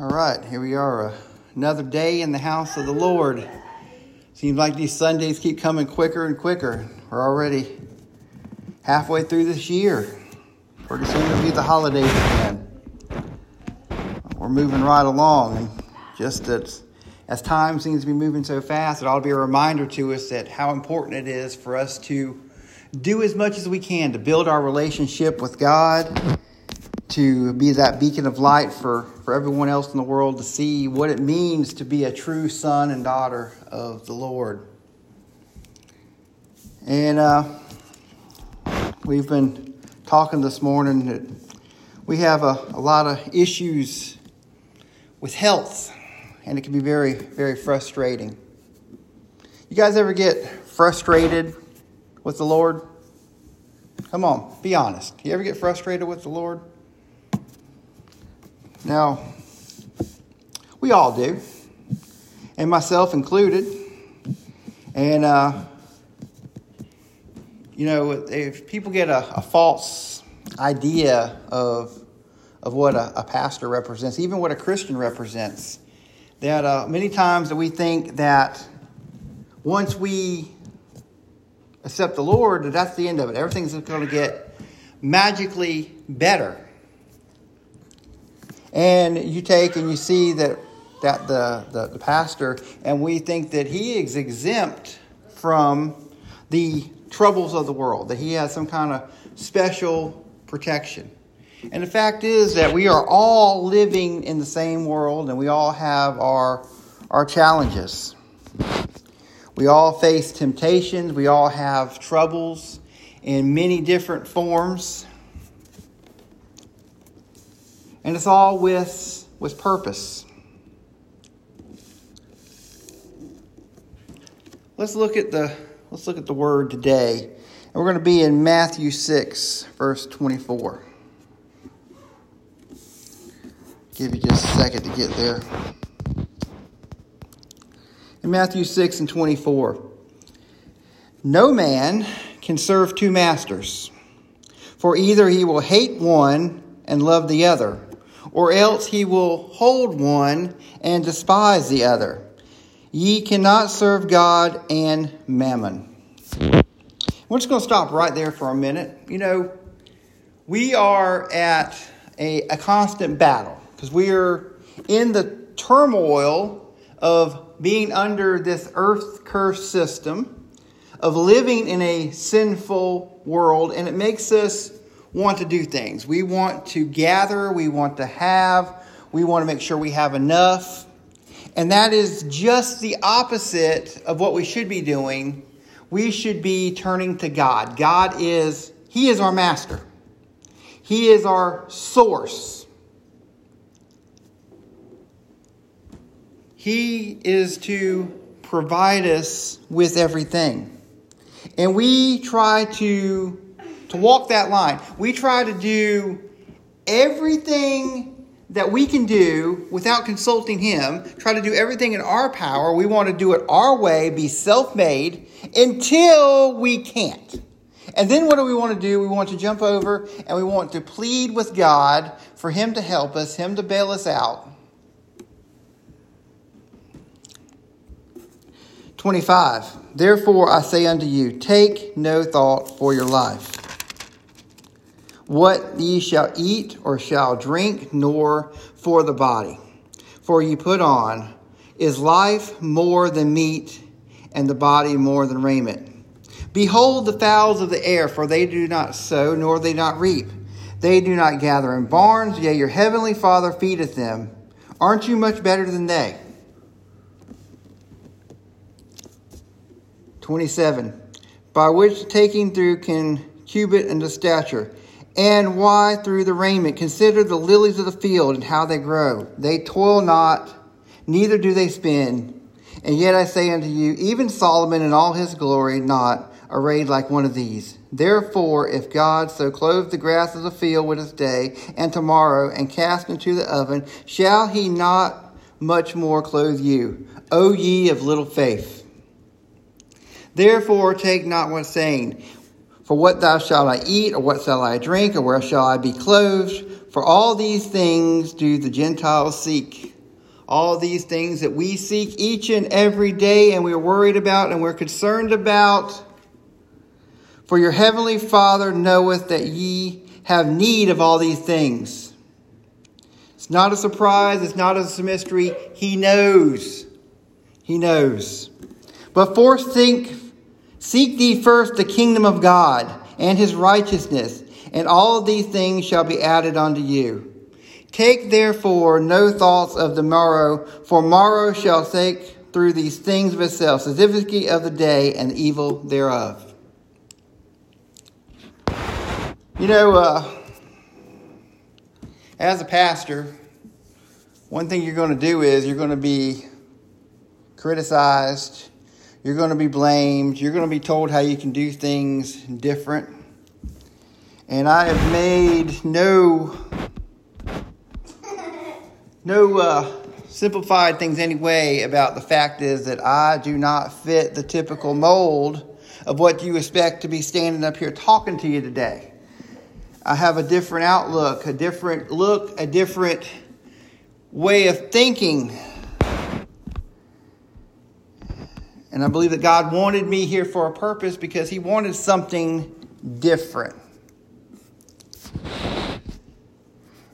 All right, here we are, another day in the house of the Lord. Seems like these Sundays keep coming quicker and quicker. We're already halfway through this year. Pretty soon it'll be the holidays again. We're moving right along, and just as time seems to be moving so fast, it ought to be a reminder to us that how important it is for us to do as much as we can to build our relationship with God, to be that beacon of light for everyone else in the world to see what it means to be a true son and daughter of the Lord. And we've been talking this morning that we have a lot of issues with health, and it can be very, very frustrating. You guys ever get frustrated with the Lord? Come on, be honest. You ever get frustrated with the Lord? Now, we all do, and myself included. And, if people get a false idea of what a pastor represents, even what a Christian represents, that many times that we think that once we accept the Lord, that that's the end of it. Everything's going to get magically better. And you take and you see that the pastor, and we think that he is exempt from the troubles of the world, that he has some kind of special protection. And the fact is that we are all living in the same world, and we all have our challenges. We all face temptations. We all have troubles in many different forms. And it's all with purpose. Let's look at the word today. And we're going to be in Matthew 6, verse 24. Give you just a second to get there. In Matthew 6 and 24. No man can serve two masters, for either he will hate one and love the other, or else he will hold one and despise the other. Ye cannot serve God and mammon. We're just going to stop right there for a minute. You know, we are at a constant battle, because we are in the turmoil of being under this earth-cursed system, of living in a sinful world, and it makes us want to do things. We want to gather, we want to make sure we have enough. And that is just the opposite of what we should be doing. We should be turning to God. He is our master. He is our source. He is to provide us with everything. And we try to walk that line. We try to do everything that we can do without consulting Him, try to do everything in our power. We want to do it our way, be self-made, until we can't. And then what do we want to do? We want to jump over and we want to plead with God for Him to help us, Him to bail us out. 25, therefore I say unto you, take no thought for your life, what ye shall eat or shall drink, nor for the body. For ye put on, is life more than meat, and the body more than raiment? Behold the fowls of the air, for they do not sow, nor they not reap. They do not gather in barns, yea, your heavenly Father feedeth them. Aren't you much better than they? 27, by which taking through concubit and the stature, and why through the raiment? Consider the lilies of the field and how they grow. They toil not, neither do they spin. And yet I say unto you, even Solomon in all his glory not arrayed like one of these. Therefore, if God so clothe the grass of the field with his day and tomorrow, and cast into the oven, shall he not much more clothe you, O ye of little faith? Therefore, take not one saying, for what thou shalt I eat, or what shall I drink, or where shall I be clothed? For all these things do the Gentiles seek. All these things that we seek each and every day and we're worried about and we're concerned about. For your heavenly Father knoweth that ye have need of all these things. It's not a surprise. It's not a mystery. He knows. He knows. But seek thee first the kingdom of God and his righteousness, and all these things shall be added unto you. Take therefore no thoughts of the morrow, for morrow shall take through these things of itself, sufficiency of the day and the evil thereof. You know, as a pastor, one thing you're going to do is you're going to be criticized, you're going to be blamed, you're going to be told how you can do things different. And I have made no simplified things anyway about the fact is that I do not fit the typical mold of what you expect to be standing up here talking to you today. I have a different outlook, a different look, a different way of thinking. And I believe that God wanted me here for a purpose because he wanted something different.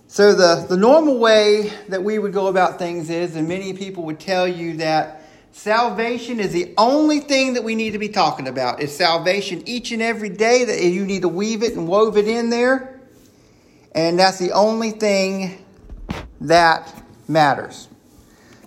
So the normal way that we would go about things is, and many people would tell you that salvation is the only thing that we need to be talking about. It's salvation each and every day that you need to weave it and wove it in there. And that's the only thing that matters.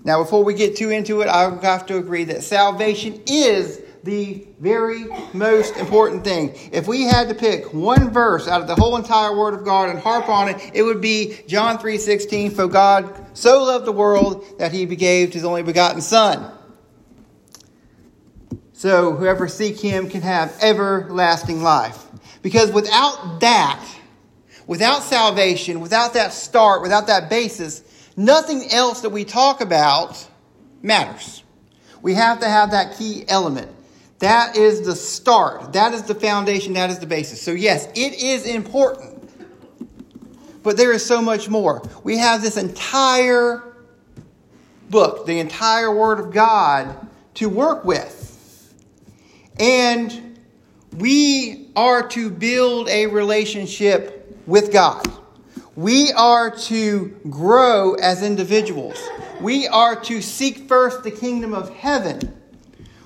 Now, before we get too into it, I have to agree that salvation is the very most important thing. If we had to pick one verse out of the whole entire Word of God and harp on it, it would be John 3:16, for God so loved the world that he gave his only begotten Son. So whoever seek him can have everlasting life. Because without that, without salvation, without that start, without that basis, nothing else that we talk about matters. We have to have that key element. That is the start. That is the foundation. That is the basis. So yes, it is important. But there is so much more. We have this entire book, the entire Word of God to work with. And we are to build a relationship with God. We are to grow as individuals. We are to seek first the kingdom of heaven.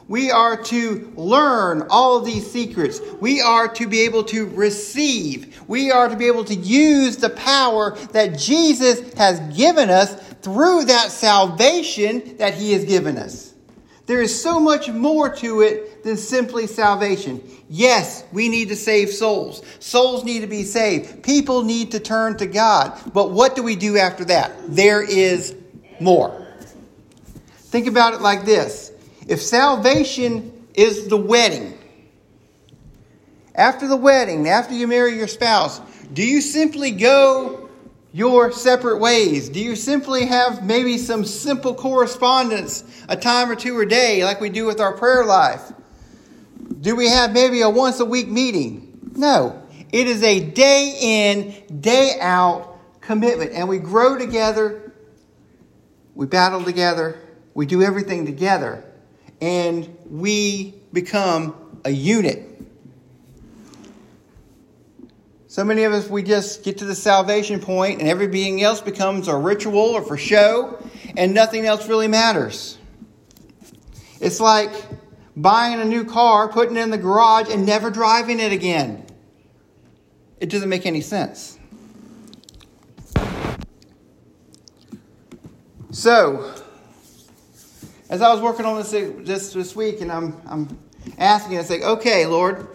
We are to learn all of these secrets. We are to be able to receive. We are to be able to use the power that Jesus has given us through that salvation that he has given us. There is so much more to it than simply salvation. Yes, we need to save souls. Souls need to be saved. People need to turn to God. But what do we do after that? There is more. Think about it like this. If salvation is the wedding, after the wedding, after you marry your spouse, do you simply go your separate ways? Do you simply have maybe some simple correspondence a time or two a day like we do with our prayer life? Do we have maybe a once a week meeting? No. It is a day in, day out commitment. And we grow together. We battle together. We do everything together. And we become a unit. So many of us, we just get to the salvation point and everything else becomes a ritual or for show, and nothing else really matters. It's like buying a new car, putting it in the garage, and never driving it again. It doesn't make any sense. So, as I was working on this week, and I'm asking, I say, okay, Lord,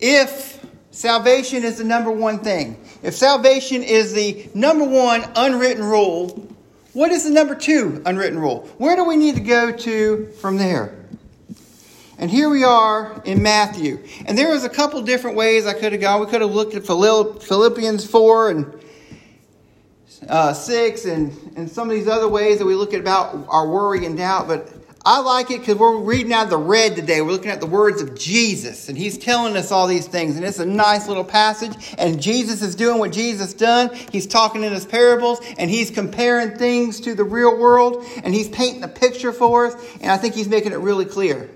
if salvation is the number one thing, if salvation is the number one unwritten rule, what is the number two unwritten rule? Where do we need to go to from there? And here we are in Matthew. And there was a couple different ways I could have gone. We could have looked at Philippians 4 and 6 and some of these other ways that we look at about our worry and doubt, but I like it because we're reading out of the red today. We're looking at the words of Jesus, and he's telling us all these things, and it's a nice little passage, and Jesus is doing what Jesus done. He's talking in his parables, and he's comparing things to the real world, and he's painting a picture for us, and I think he's making it really clear.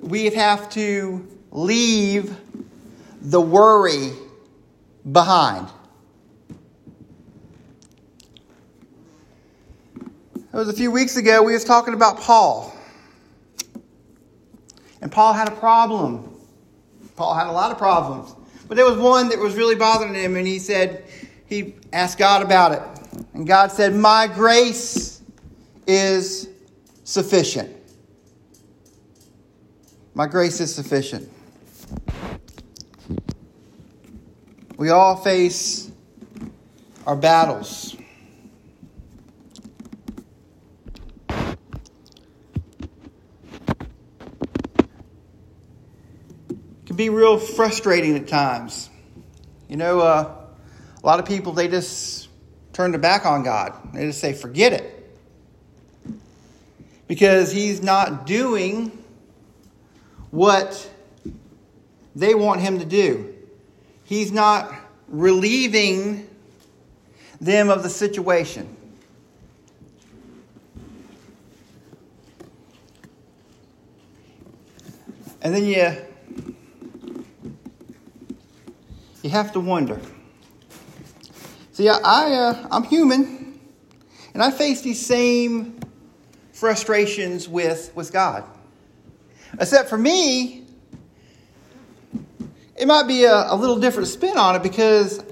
We have to leave the worry behind. It was a few weeks ago, we was talking about Paul. And Paul had a problem. Paul had a lot of problems. But there was one that was really bothering him, and he asked God about it. And God said, "My grace is sufficient." My grace is sufficient. We all face our battles. Be real frustrating at times. You know, a lot of people, they just turn their back on God. They just say, forget it. Because he's not doing what they want him to do. He's not relieving them of the situation. And then you have to wonder. See, I'm human, and I face these same frustrations with God. Except for me, it might be a little different spin on it, because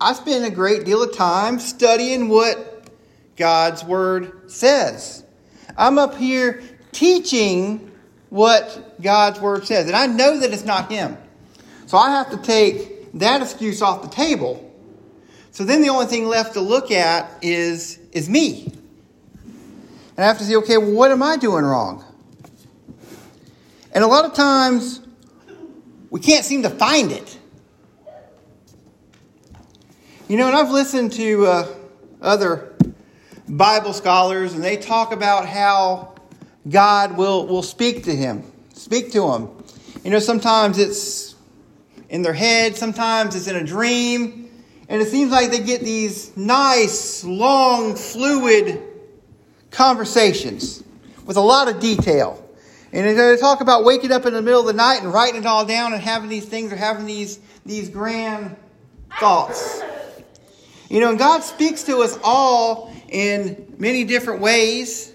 I spend a great deal of time studying what God's Word says. I'm up here teaching what God's Word says, and I know that it's not Him. So I have to take that excuse off the table. So then the only thing left to look at is me. And I have to say, okay, well, what am I doing wrong? And a lot of times, we can't seem to find it. You know, and I've listened to other Bible scholars, and they talk about how God will speak to him. You know, sometimes it's in their head, sometimes it's in a dream, and it seems like they get these nice, long, fluid conversations with a lot of detail. And they talk about waking up in the middle of the night and writing it all down and having these things, or having these grand thoughts. You know, and God speaks to us all in many different ways,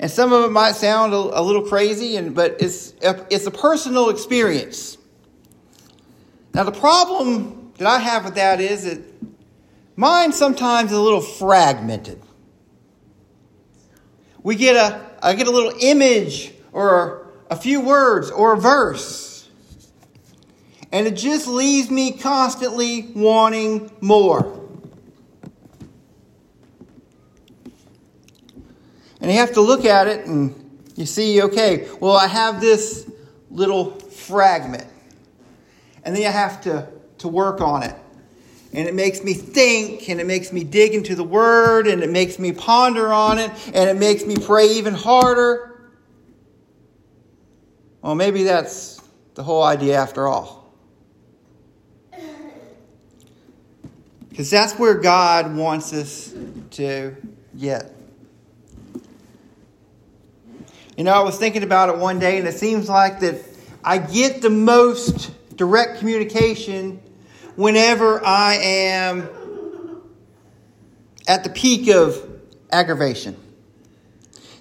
and some of it might sound a little crazy, but it's a personal experience. Now, the problem that I have with that is that mine sometimes is a little fragmented. I get a little image or a few words or a verse, and it just leaves me constantly wanting more. And you have to look at it and you see, okay, well, I have this little fragment. And then I have to work on it. And it makes me think, and it makes me dig into the Word, and it makes me ponder on it, and it makes me pray even harder. Well, maybe that's the whole idea after all. Because that's where God wants us to get. You know, I was thinking about it one day, and it seems like that I get the most direct communication whenever I am at the peak of aggravation,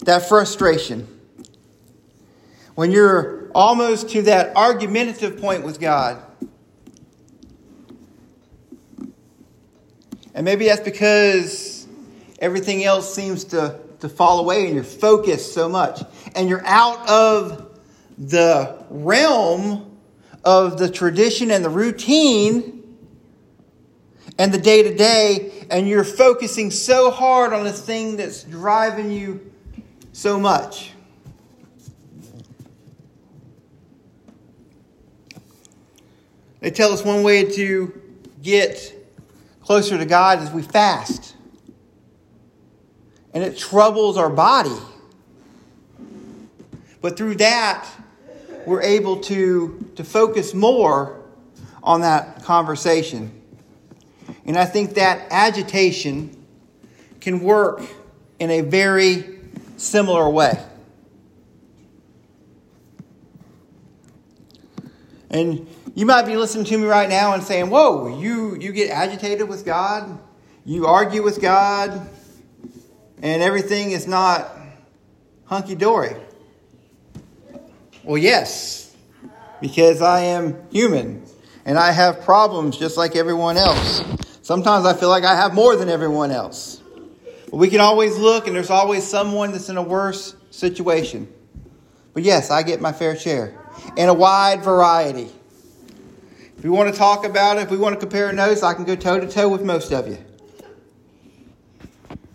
that frustration. When you're almost to that argumentative point with God. And maybe that's because everything else seems to fall away, and you're focused so much. And you're out of the realm of the tradition and the routine and the day-to-day, and you're focusing so hard on this thing that's driving you so much. They tell us one way to get closer to God is we fast. and it troubles our body. But through that, we're able to focus more on that conversation. And I think that agitation can work in a very similar way. And you might be listening to me right now and saying, whoa, you get agitated with God. You argue with God. And everything is not hunky-dory. Well, yes, because I am human. And I have problems just like everyone else. Sometimes I feel like I have more than everyone else. But we can always look, and there's always someone that's in a worse situation. But yes, I get my fair share. And a wide variety. If we want to talk about it, if we want to compare notes, I can go toe-to-toe with most of you.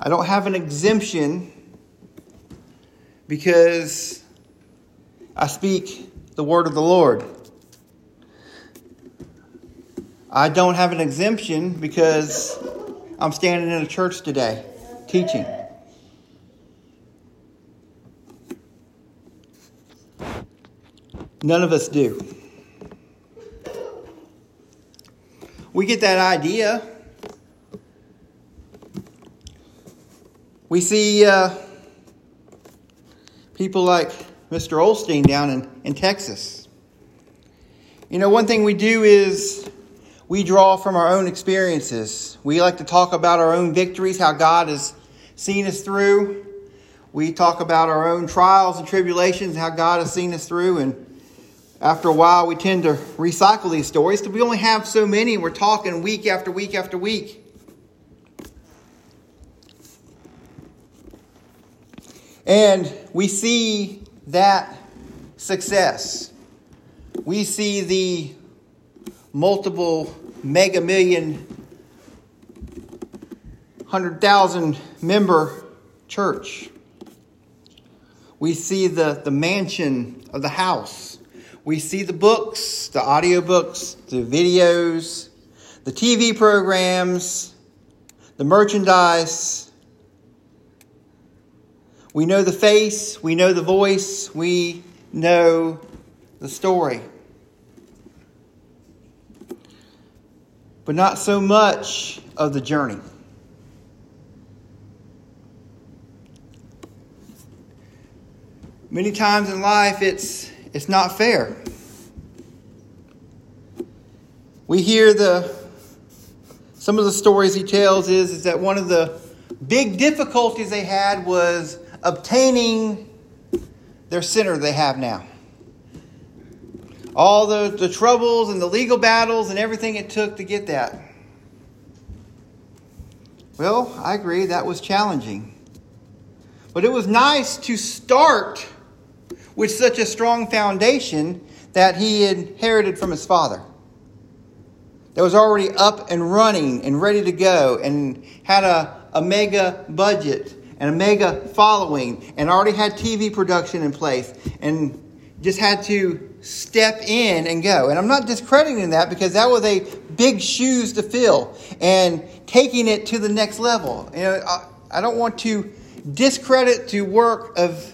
I don't have an exemption because I speak the word of the Lord. I don't have an exemption because I'm standing in a church today, teaching. None of us do. We get that idea. We see people like Mr. Olstein down in Texas. You know, one thing we do is we draw from our own experiences. We like to talk about our own victories, how God has seen us through. We talk about our own trials and tribulations, how God has seen us through. And after a while, we tend to recycle these stories because we only have so many. And we're talking week after week after week. And we see that success. We see the multiple mega million 100,000 member church. We see the mansion of the house. We see the books, the audiobooks, the videos, the TV programs, the merchandise. We know the face, we know the voice, we know the story. But not so much of the journey. Many times in life, it's not fair. We hear some of the stories he tells is that one of the big difficulties they had was obtaining their center they have now. All the troubles and the legal battles and everything it took to get that. Well, I agree, that was challenging. But it was nice to start with such a strong foundation that he inherited from his father. That was already up and running and ready to go and had a mega budget and a mega following and already had TV production in place and just had to step in and go. And I'm not discrediting that because that was a big shoes to fill and taking it to the next level. You know, I don't want to discredit the work of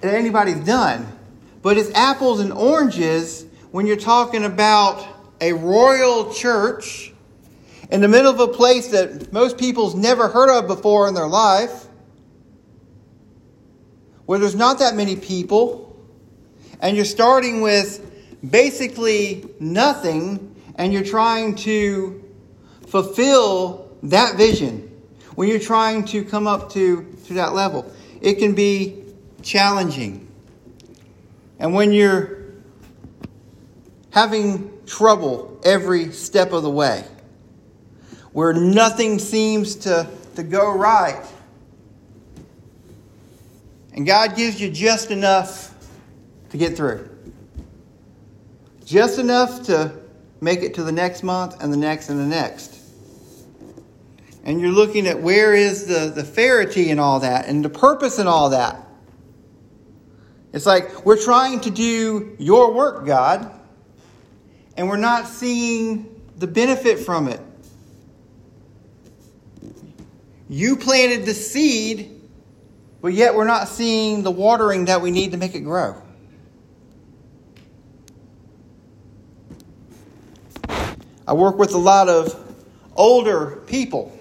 that anybody's done, but it's apples and oranges when you're talking about a royal church in the middle of a place that most people's never heard of before in their life, where there's not that many people, and you're starting with basically nothing, and you're trying to fulfill that vision. When you're trying to come up to that level, it can be challenging. And when you're having trouble every step of the way, where nothing seems to go right, and God gives you just enough to get through. Just enough to make it to the next month and the next and the next. And you're looking at where is the fairity and all that and the purpose and all that. It's like we're trying to do your work, God, and we're not seeing the benefit from it. You planted the seed, but yet we're not seeing the watering that we need to make it grow. I work with a lot of older people.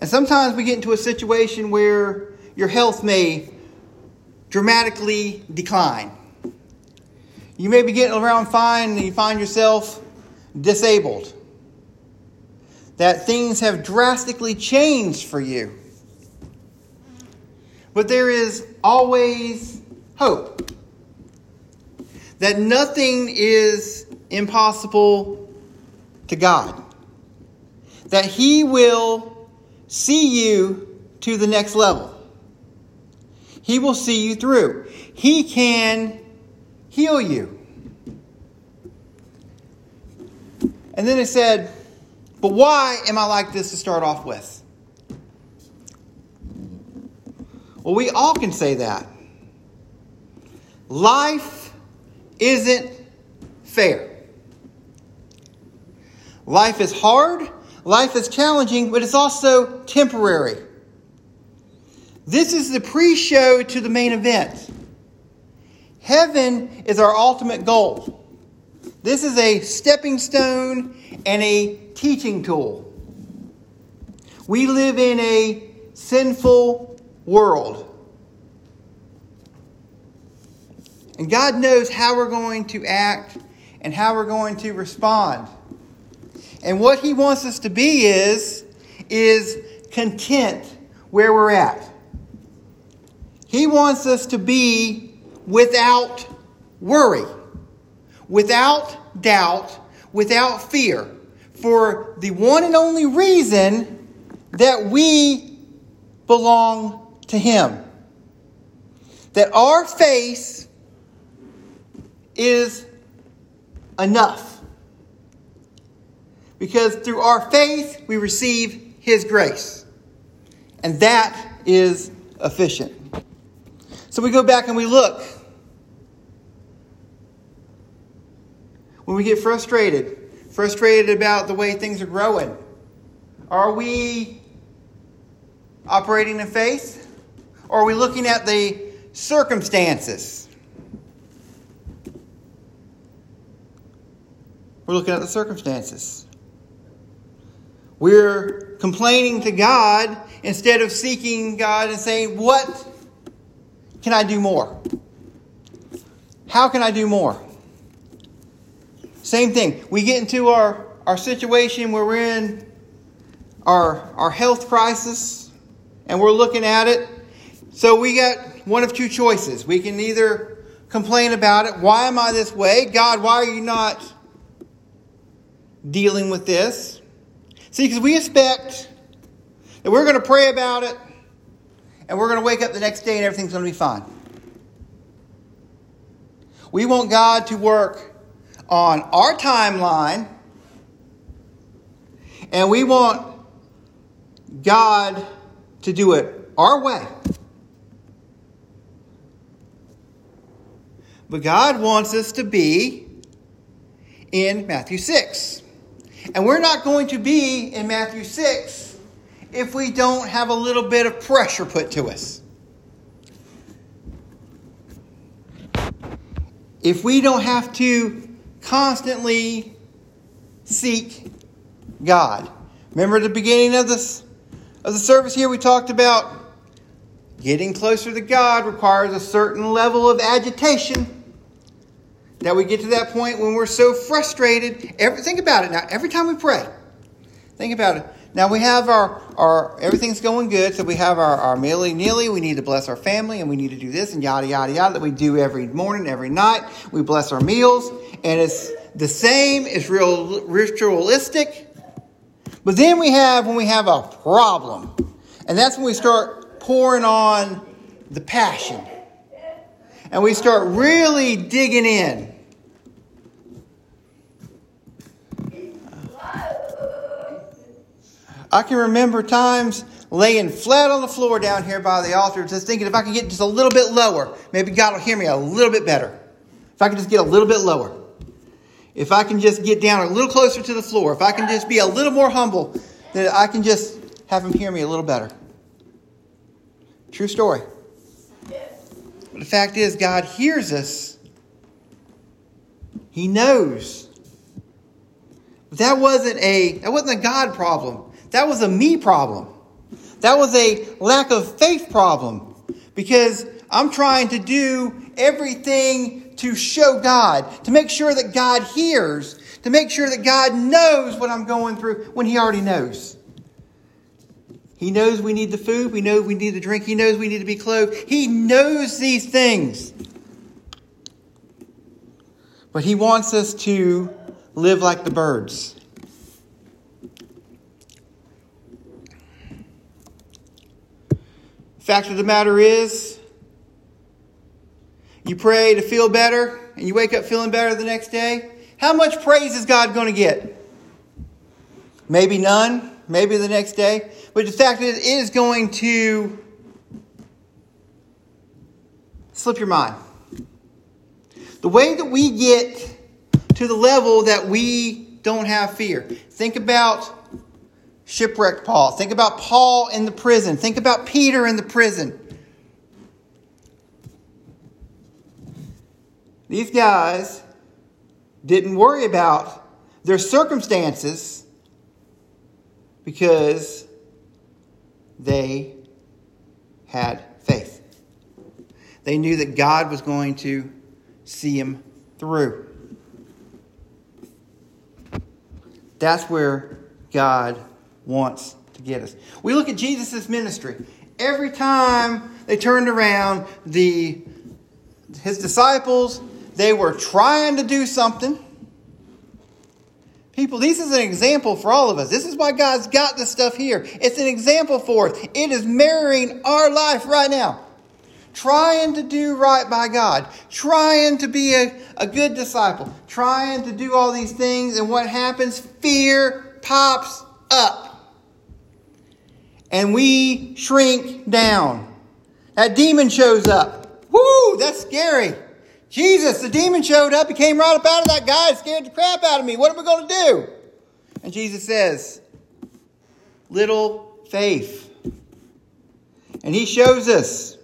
And sometimes we get into a situation where your health may dramatically decline. You may be getting around fine and you find yourself disabled. That things have drastically changed for you. But there is always hope. That nothing is impossible to God. That He will see you to the next level. He will see you through. He can heal you. And then it said, but why am I like this to start off with? Well, we all can say that. Life isn't fair. Life is hard. Life is challenging, but it's also temporary. This is the pre-show to the main event. Heaven is our ultimate goal. This is a stepping stone and a teaching tool. We live in a sinful world. And God knows how we're going to act and how we're going to respond. And what He wants us to be is content where we're at. He wants us to be without worry, without doubt, without fear, for the one and only reason that we belong to Him. That our faith is enough. Because through our faith, we receive His grace. And that is efficient. So we go back and we look. When we get frustrated about the way things are growing, are we operating in faith? Or are we looking at the circumstances? We're looking at the circumstances. We're complaining to God instead of seeking God and saying, what can I do more? How can I do more? Same thing. We get into our situation where we're in our health crisis and we're looking at it. So we got one of two choices. We can either complain about it. Why am I this way? God, why are you not dealing with this? See, because we expect that we're going to pray about it and we're going to wake up the next day and everything's going to be fine. We want God to work on our timeline and we want God to do it our way. But God wants us to be in Matthew 6. And we're not going to be in Matthew 6 if we don't have a little bit of pressure put to us. If we don't have to constantly seek God. Remember at the beginning of the service here, we talked about getting closer to God requires a certain level of agitation. That we get to that point when we're so frustrated. Think about it now. Every time we pray, think about it. Now we have our everything's going good. So we have our milly-nilly. We need to bless our family and we need to do this and yada, yada, yada. That we do every morning, every night. We bless our meals. And it's the same. It's real ritualistic. But then we have when we have a problem. And that's when we start pouring on the passion. And we start really digging in. I can remember times laying flat on the floor down here by the altar, just thinking if I could get just a little bit lower, maybe God will hear me a little bit better. If I can just get a little bit lower. If I can just get down a little closer to the floor. If I can just be a little more humble, that I can just have him hear me a little better. True story. But the fact is, God hears us. He knows. But that wasn't a God problem. That was a me problem. That was a lack of faith problem. Because I'm trying to do everything to show God, to make sure that God hears, to make sure that God knows what I'm going through when He already knows. He knows we need the food. We know we need the drink. He knows we need to be clothed. He knows these things. But He wants us to live like the birds. Fact of the matter is, you pray to feel better and you wake up feeling better the next day. How much praise is God going to get? Maybe none. Maybe the next day. But the fact is, it is going to slip your mind. The way that we get to the level that we don't have fear. Think about shipwrecked Paul. Think about Paul in the prison. Think about Peter in the prison. These guys didn't worry about their circumstances, because they had faith. They knew that God was going to see him through. That's where God wants to get us. We look at Jesus' ministry. Every time they turned around, his disciples, they were trying to do something. People, this is an example for all of us. This is why God's got this stuff here. It's an example for us. It is mirroring our life right now. Trying to do right by God. Trying to be a good disciple. Trying to do all these things. And what happens? Fear pops up. And we shrink down. That demon shows up. Woo, that's scary. Jesus, the demon showed up. He came right up out of that guy and scared the crap out of me. What are we going to do? And Jesus says, little faith. And he shows us,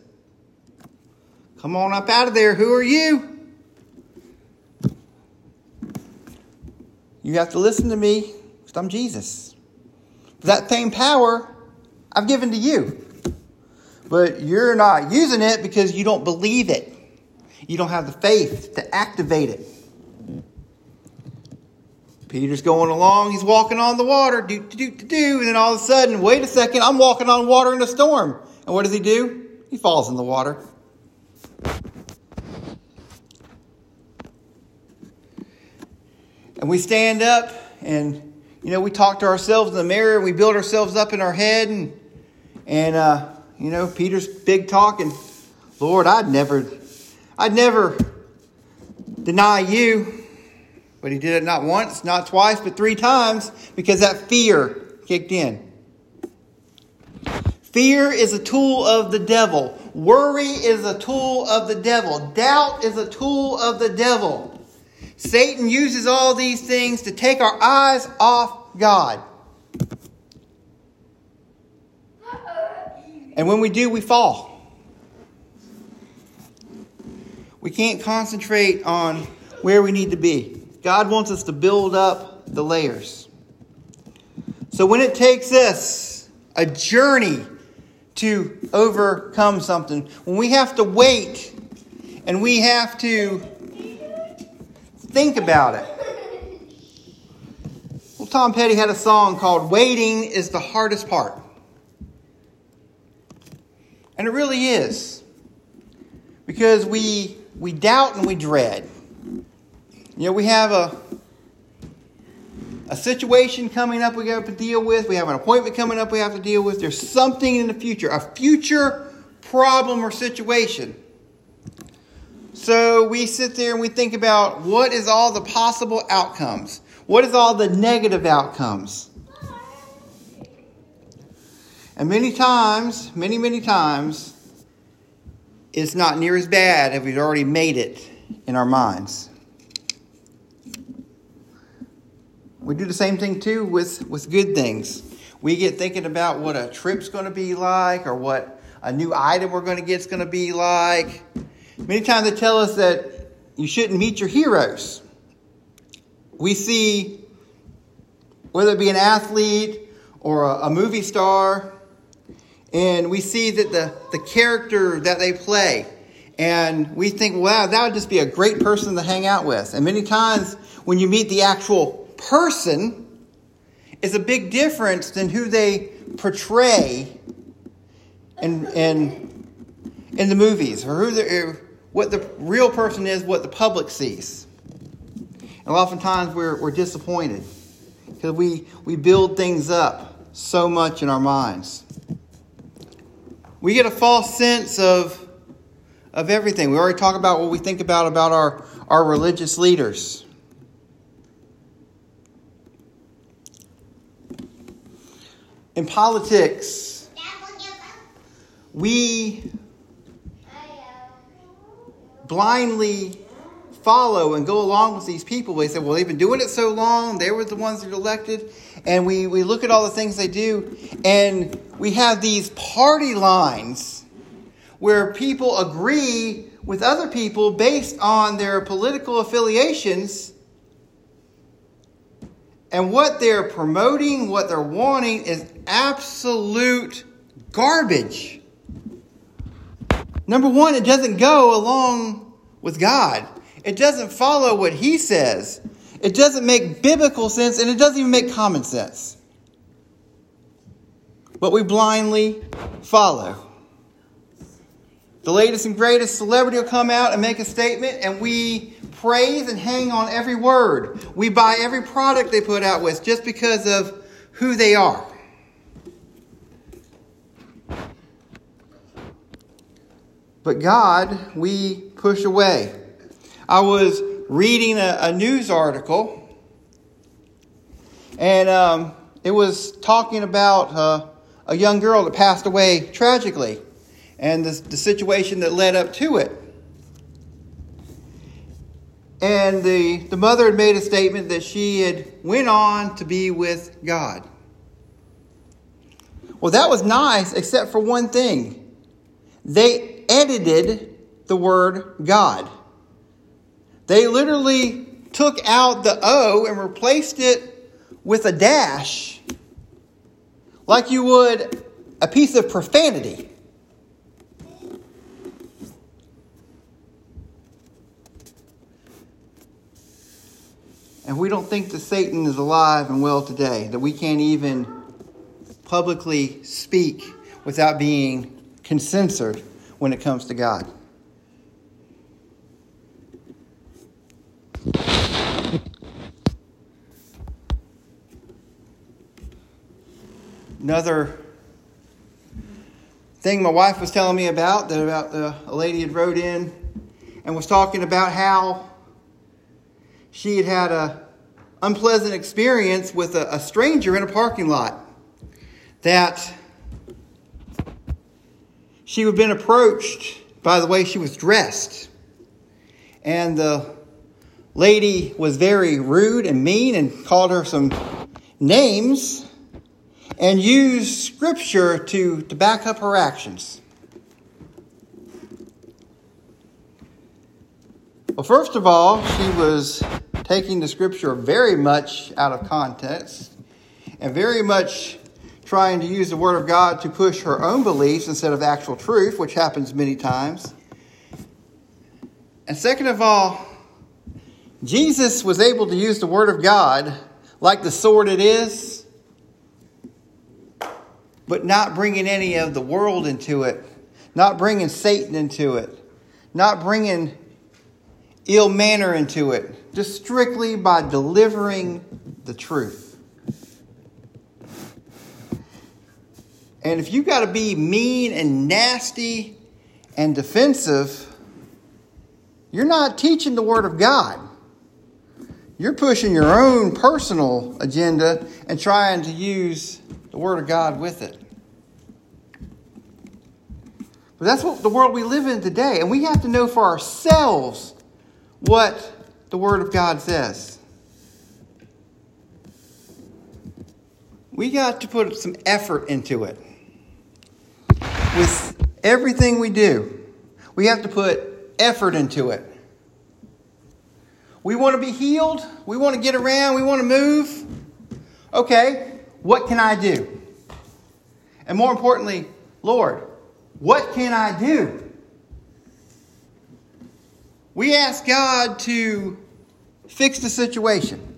come on up out of there. Who are you? You have to listen to me because I'm Jesus. That same power I've given to you. But you're not using it because you don't believe it. You don't have the faith to activate it. Peter's going along. He's walking on the water. And then all of a sudden, wait a second, I'm walking on water in a storm. And what does he do? He falls in the water. And we stand up and, we talk to ourselves in the mirror. And we build ourselves up in our head. And Peter's big talking. Lord, I'd never deny you. But he did it not once, not twice, but 3 times because that fear kicked in. Fear is a tool of the devil. Worry is a tool of the devil. Doubt is a tool of the devil. Satan uses all these things to take our eyes off God. And when we do, we fall. We can't concentrate on where we need to be. God wants us to build up the layers. So when it takes us a journey to overcome something, when we have to wait and we have to think about it. Well, Tom Petty had a song called Waiting is the Hardest Part. And it really is. Because we doubt and we dread. We have a situation coming up we have to deal with. We have an appointment coming up we have to deal with. There's something in the future, a future problem or situation. So we sit there and we think about what is all the possible outcomes? What is all the negative outcomes? And many times, it's not near as bad if we've already made it in our minds. We do the same thing too with good things. We get thinking about what a trip's going to be like or what a new item we're going to get is going to be like. Many times they tell us that you shouldn't meet your heroes. We see, whether it be an athlete or a movie star, and we see that the character that they play, and we think, wow, that would just be a great person to hang out with. And many times when you meet the actual person, it's a big difference than who they portray in the movies, or what the real person is, what the public sees. And oftentimes we're disappointed because we build things up so much in our minds. We get a false sense of everything. We already talked about what we think about our religious leaders. In politics, we blindly follow and go along with these people. We say, well, they've been doing it so long. They were the ones that elected. And we look at all the things they do. And we have these party lines where people agree with other people based on their political affiliations. And what they're promoting, what they're wanting is absolute garbage. Number one, it doesn't go along with God. It doesn't follow what He says. It doesn't make biblical sense, and it doesn't even make common sense. But we blindly follow. The latest and greatest celebrity will come out and make a statement, and we praise and hang on every word. We buy every product they put out with just because of who they are. But God, we push away. I was reading a news article, and it was talking about a young girl that passed away tragically, and the situation that led up to it. And the mother had made a statement that she had went on to be with God. Well, that was nice, except for one thing. They edited the word God. They literally took out the O and replaced it with a dash, like you would a piece of profanity. And we don't think that Satan is alive and well today, that we can't even publicly speak without being censored when it comes to God. Another thing my wife was telling me about a lady had wrote in and was talking about how she had had an unpleasant experience with a stranger in a parking lot, that she had been approached by the way she was dressed. And the lady was very rude and mean and called her some names and used scripture to back up her actions. Well, first of all, she was taking the scripture very much out of context and very much trying to use the Word of God to push her own beliefs instead of actual truth, which happens many times. And second of all, Jesus was able to use the Word of God like the sword it is, but not bringing any of the world into it, not bringing Satan into it, not bringing ill manner into it, just strictly by delivering the truth. And if you got to be mean and nasty and defensive, you're not teaching the Word of God. You're pushing your own personal agenda and trying to use the Word of God with it. But that's what the world we live in today, and we have to know for ourselves what the Word of God says. We got to put some effort into it. With everything we do, we have to put effort into it. We want to be healed. We want to get around. We want to move. Okay, what can I do? And more importantly, Lord, what can I do? We ask God to fix the situation.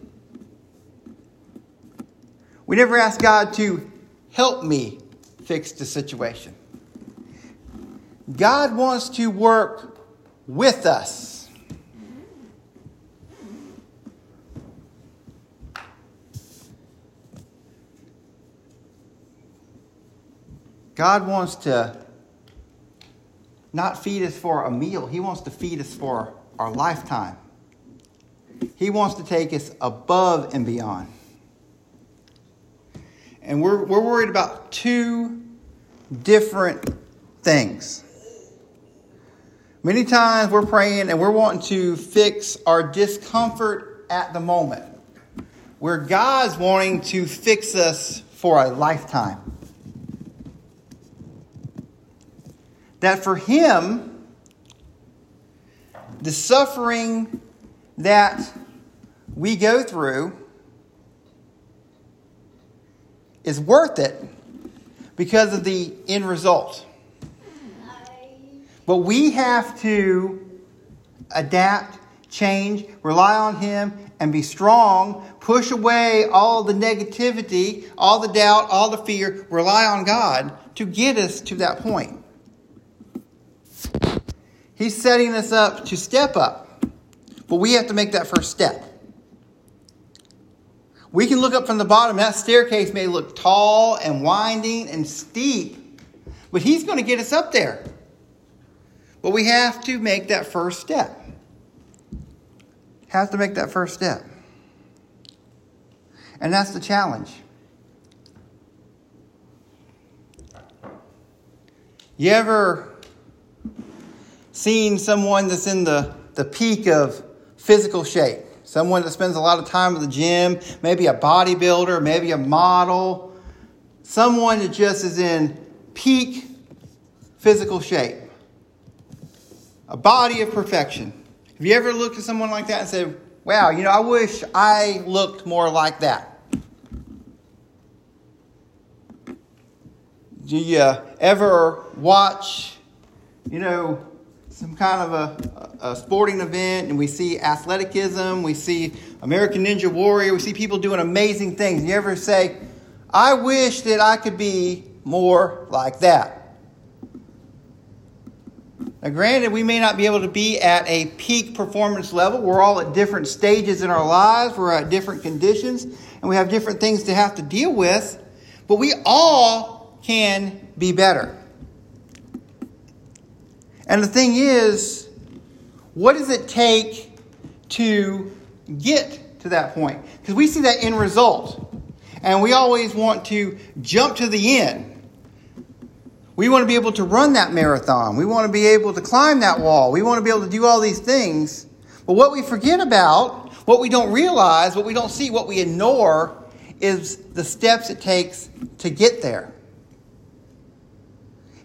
We never ask God to help me fix the situation. God wants to work with us. God wants to not feed us for a meal. He wants to feed us for our lifetime. He wants to take us above and beyond. And we're worried about two different things. Many times we're praying and we're wanting to fix our discomfort at the moment, where God's wanting to fix us for a lifetime. That for Him, the suffering that we go through is worth it because of the end result. But we have to adapt, change, rely on Him, and be strong. Push away all the negativity, all the doubt, all the fear. Rely on God to get us to that point. He's setting us up to step up. But we have to make that first step. We can look up from the bottom. That staircase may look tall and winding and steep, but He's going to get us up there. But we have to make that first step. Have to make that first step. And that's the challenge. You ever seen someone that's in the peak of physical shape? Someone that spends a lot of time at the gym, maybe a bodybuilder, maybe a model. Someone that just is in peak physical shape. A body of perfection. Have you ever looked at someone like that and said, wow, I wish I looked more like that? Do you ever watch, some kind of a sporting event, and we see athleticism, we see American Ninja Warrior, we see people doing amazing things. And you ever say, I wish that I could be more like that? Now, granted, we may not be able to be at a peak performance level. We're all at different stages in our lives. We're at different conditions, and we have different things to have to deal with. But we all can be better. And the thing is, what does it take to get to that point? Because we see that end result. And we always want to jump to the end. We want to be able to run that marathon. We want to be able to climb that wall. We want to be able to do all these things. But what we forget about, what we don't realize, what we don't see, what we ignore, is the steps it takes to get there.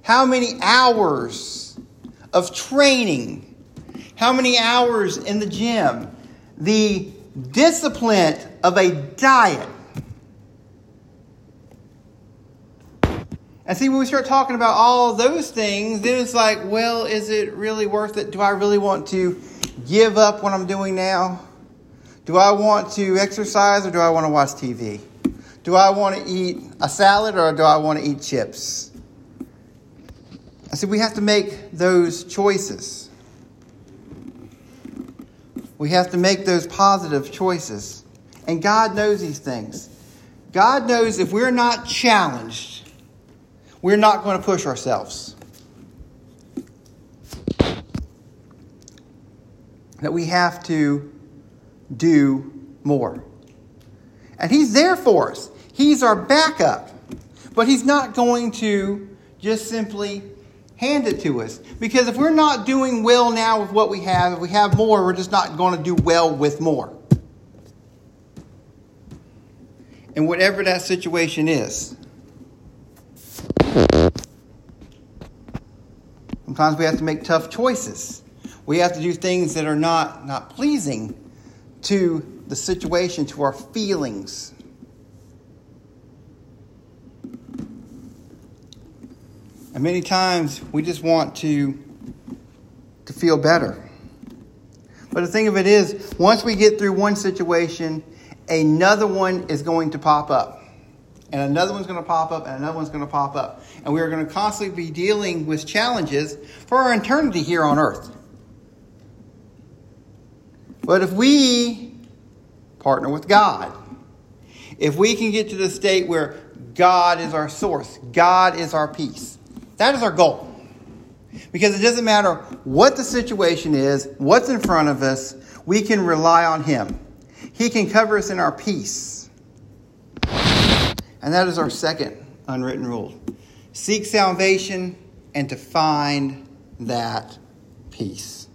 How many hours of training? How many hours in the gym? The discipline of a diet. And see, when we start talking about all those things, then it's like, well, is it really worth it? Do I really want to give up what I'm doing now? Do I want to exercise, or do I want to watch TV? Do I want to eat a salad, or do I want to eat chips? I said, we have to make those choices. We have to make those positive choices. And God knows these things. God knows if we're not challenged, we're not going to push ourselves. That we have to do more. And He's there for us. He's our backup. But He's not going to just simply hand it to us. Because if we're not doing well now with what we have, if we have more, we're just not going to do well with more. in whatever that situation is. Sometimes we have to make tough choices. We have to do things that are not pleasing to the situation, to our feelings. And many times we just want to feel better. But the thing of it is, once we get through one situation, another one is going to pop up. And another one's going to pop up, and another one's going to pop up. And we are going to constantly be dealing with challenges for our eternity here on earth. But if we partner with God, if we can get to the state where God is our source, God is our peace, that is our goal. Because it doesn't matter what the situation is, what's in front of us, we can rely on Him. He can cover us in our peace. And that is our second unwritten rule. Seek salvation and to find that peace.